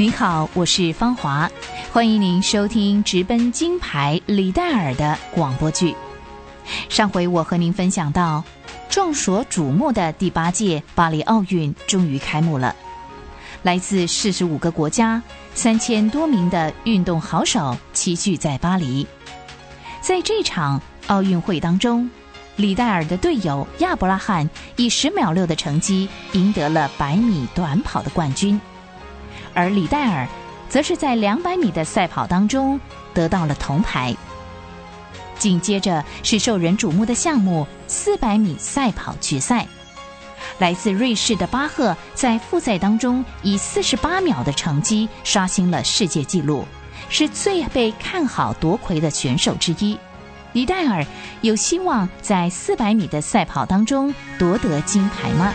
您好，我是芳华，欢迎您收听《直奔金牌》李戴尔的广播剧。上回我和您分享到，壮硕瞩目的第八届巴黎奥运终于开幕了，来自45个国家3000多名的运动好手齐聚在巴黎。在这场奥运会当中，李戴尔的队友亚伯拉罕以10.6秒的成绩赢得了100米短跑的冠军，而李戴尔则是在200米的赛跑当中得到了铜牌。紧接着是受人瞩目的项目400米赛跑决赛，来自瑞士的巴赫在复赛当中以48秒的成绩刷新了世界纪录，是最被看好夺魁的选手之一。李戴尔有希望在400米的赛跑当中夺得金牌吗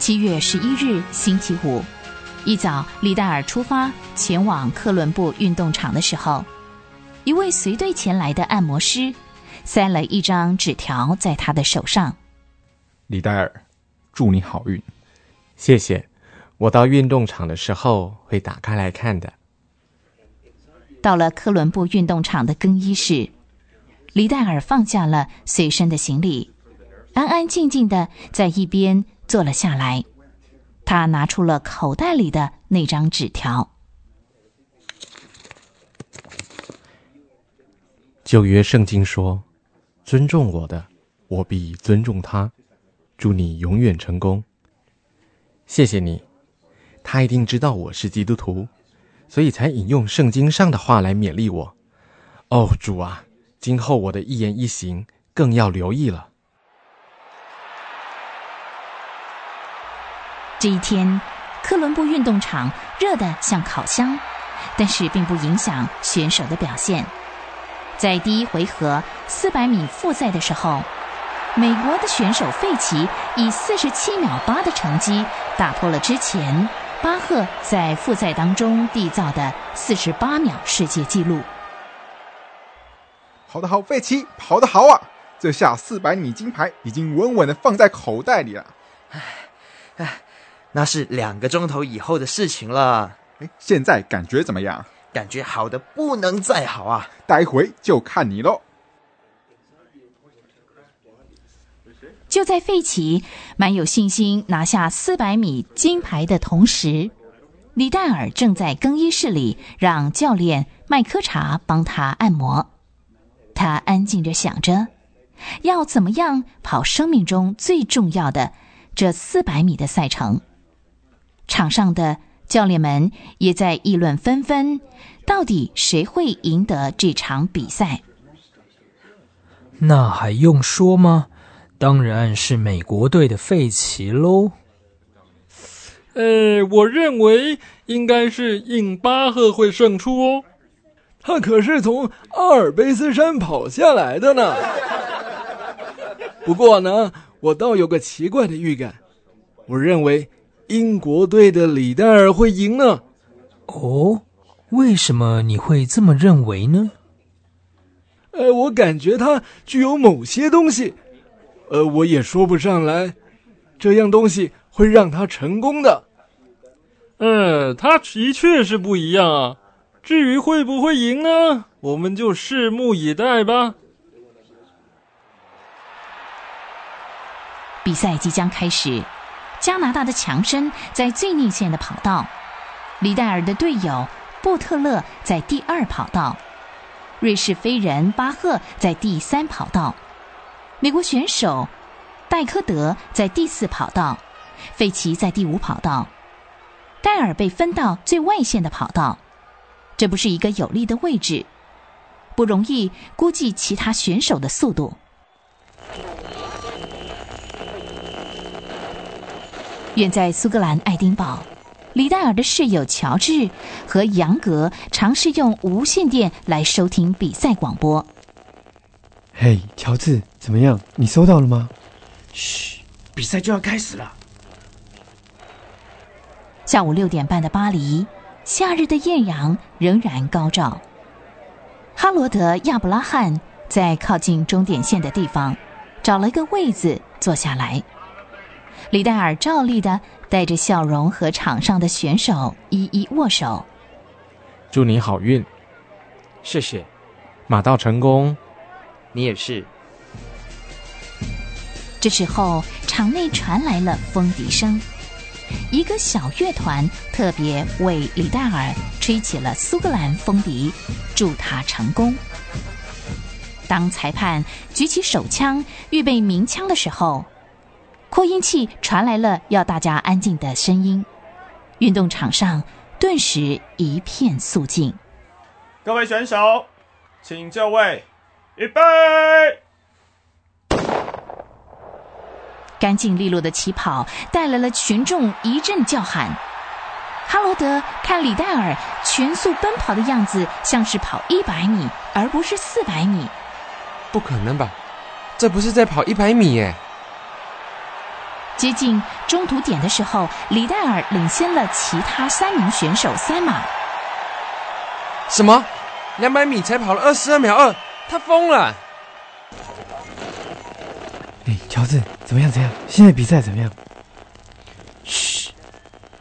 ？7月11日星期五一早，李戴尔出发前往克伦布运动场的时候，一位随队前来的按摩师塞了一张纸条在他的手上。李戴尔，祝你好运。谢谢，我到运动场的时候会打开来看的。到了科伦布运动场的更衣室，李戴尔放下了随身的行李，安安静静地在一边坐了下来。他拿出了口袋里的那张纸条。旧约圣经说，尊重我的，我必尊重他。祝你永远成功。谢谢你，他一定知道我是基督徒，所以才引用圣经上的话来勉励我。哦，主啊，今后我的一言一行更要留意了。这一天，科伦布运动场热得像烤箱，但是并不影响选手的表现。在第一回合400米复赛的时候，美国的选手费奇以47.8秒的成绩打破了之前巴赫在复赛当中缔造的48秒世界纪录。跑得好，费奇，跑得好啊！这下400米金牌已经稳稳地放在口袋里了。唉，那是2个钟头以后的事情了。现在感觉怎么样？感觉好的不能再好啊！待会就看你咯。就在费奇满有信心拿下400米金牌的同时，李戴尔正在更衣室里让教练麦科查帮他按摩。他安静着想着，要怎么样跑生命中最重要的这400米的赛程。场上的教练们也在议论纷纷，到底谁会赢得这场比赛？那还用说吗？当然是美国队的费奇喽。我认为应该是印巴赫会胜出哦，他可是从阿尔卑斯山跑下来的呢。不过呢，我倒有个奇怪的预感，我认为英国队的李戴尔会赢呢。哦，为什么你会这么认为呢？我感觉他具有某些东西，我也说不上来，这样东西会让他成功的。他的确是不一样啊。至于会不会赢呢，我们就拭目以待吧。比赛即将开始。加拿大的强森在最内线的跑道，李戴尔的队友布特勒在第2跑道，瑞士飞人巴赫在第3跑道，美国选手戴科德在第4跑道，费奇在第5跑道，戴尔被分到最外线的跑道，这不是一个有利的位置，不容易估计其他选手的速度。远在苏格兰爱丁堡，李戴尔的室友乔治和杨格尝试用无线电来收听比赛广播。嘿，乔治，怎么样？你收到了吗？嘘，比赛就要开始了。下午6点半的巴黎，夏日的艳阳仍然高照，哈罗德·亚伯拉罕在靠近终点线的地方找了一个位子坐下来。李戴尔照例的带着笑容和场上的选手一一握手。祝你好运。谢谢。马到成功。你也是。这时候场内传来了风笛声，一个小乐团特别为李戴尔吹起了苏格兰风笛，祝他成功。当裁判举起手枪预备鸣枪的时候，扩音器传来了要大家安静的声音，运动场上顿时一片肃静。各位选手，请就位，预备！干净利落的起跑带来了群众一阵叫喊。哈罗德看李戴尔全速奔跑的样子，像是跑100米而不是400米。不可能吧，这不是在跑100米耶！接近中途点的时候，李戴尔领先了其他3名选手3码。什么？200米才跑了22秒2，他疯了！哎，乔治，怎么样？现在比赛怎么样？嘘，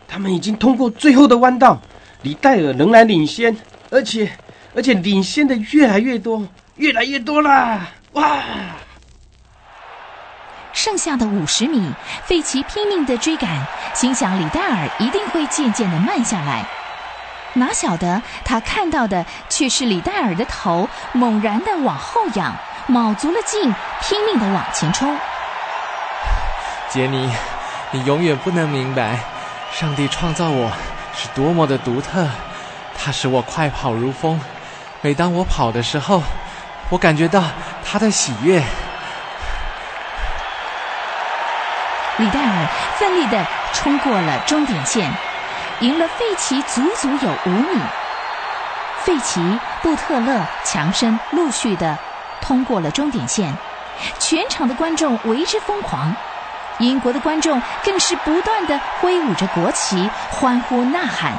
他们已经通过最后的弯道，李戴尔仍然领先，而且领先的越来越多啦！哇！剩下的50米，费奇拼命的追赶，心想李戴尔一定会渐渐的慢下来。哪晓得他看到的却是李戴尔的头猛然的往后仰，卯足了劲，拼命的往前冲。杰尼，你永远不能明白，上帝创造我是多么的独特，他使我快跑如风。每当我跑的时候，我感觉到他的喜悦。李戴尔奋力地冲过了终点线，赢了费奇足有5米。费奇、布特勒、强森陆续地通过了终点线，全场的观众为之疯狂，英国的观众更是不断地挥舞着国旗，欢呼呐喊。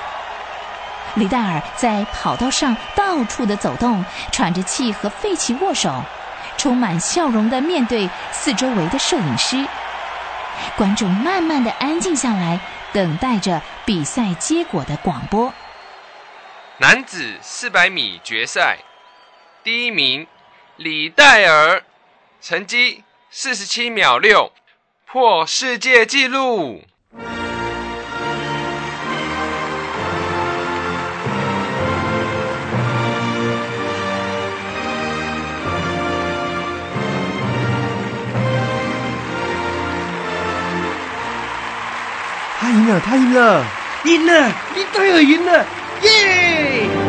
李戴尔在跑道上到处地走动，喘着气和费奇握手，充满笑容地面对四周围的摄影师。观众慢慢地安静下来，等待着比赛结果的广播。男子400米决赛，第1名李戴尔，成绩47秒6，破世界纪录。他赢了！李戴尔赢了！耶！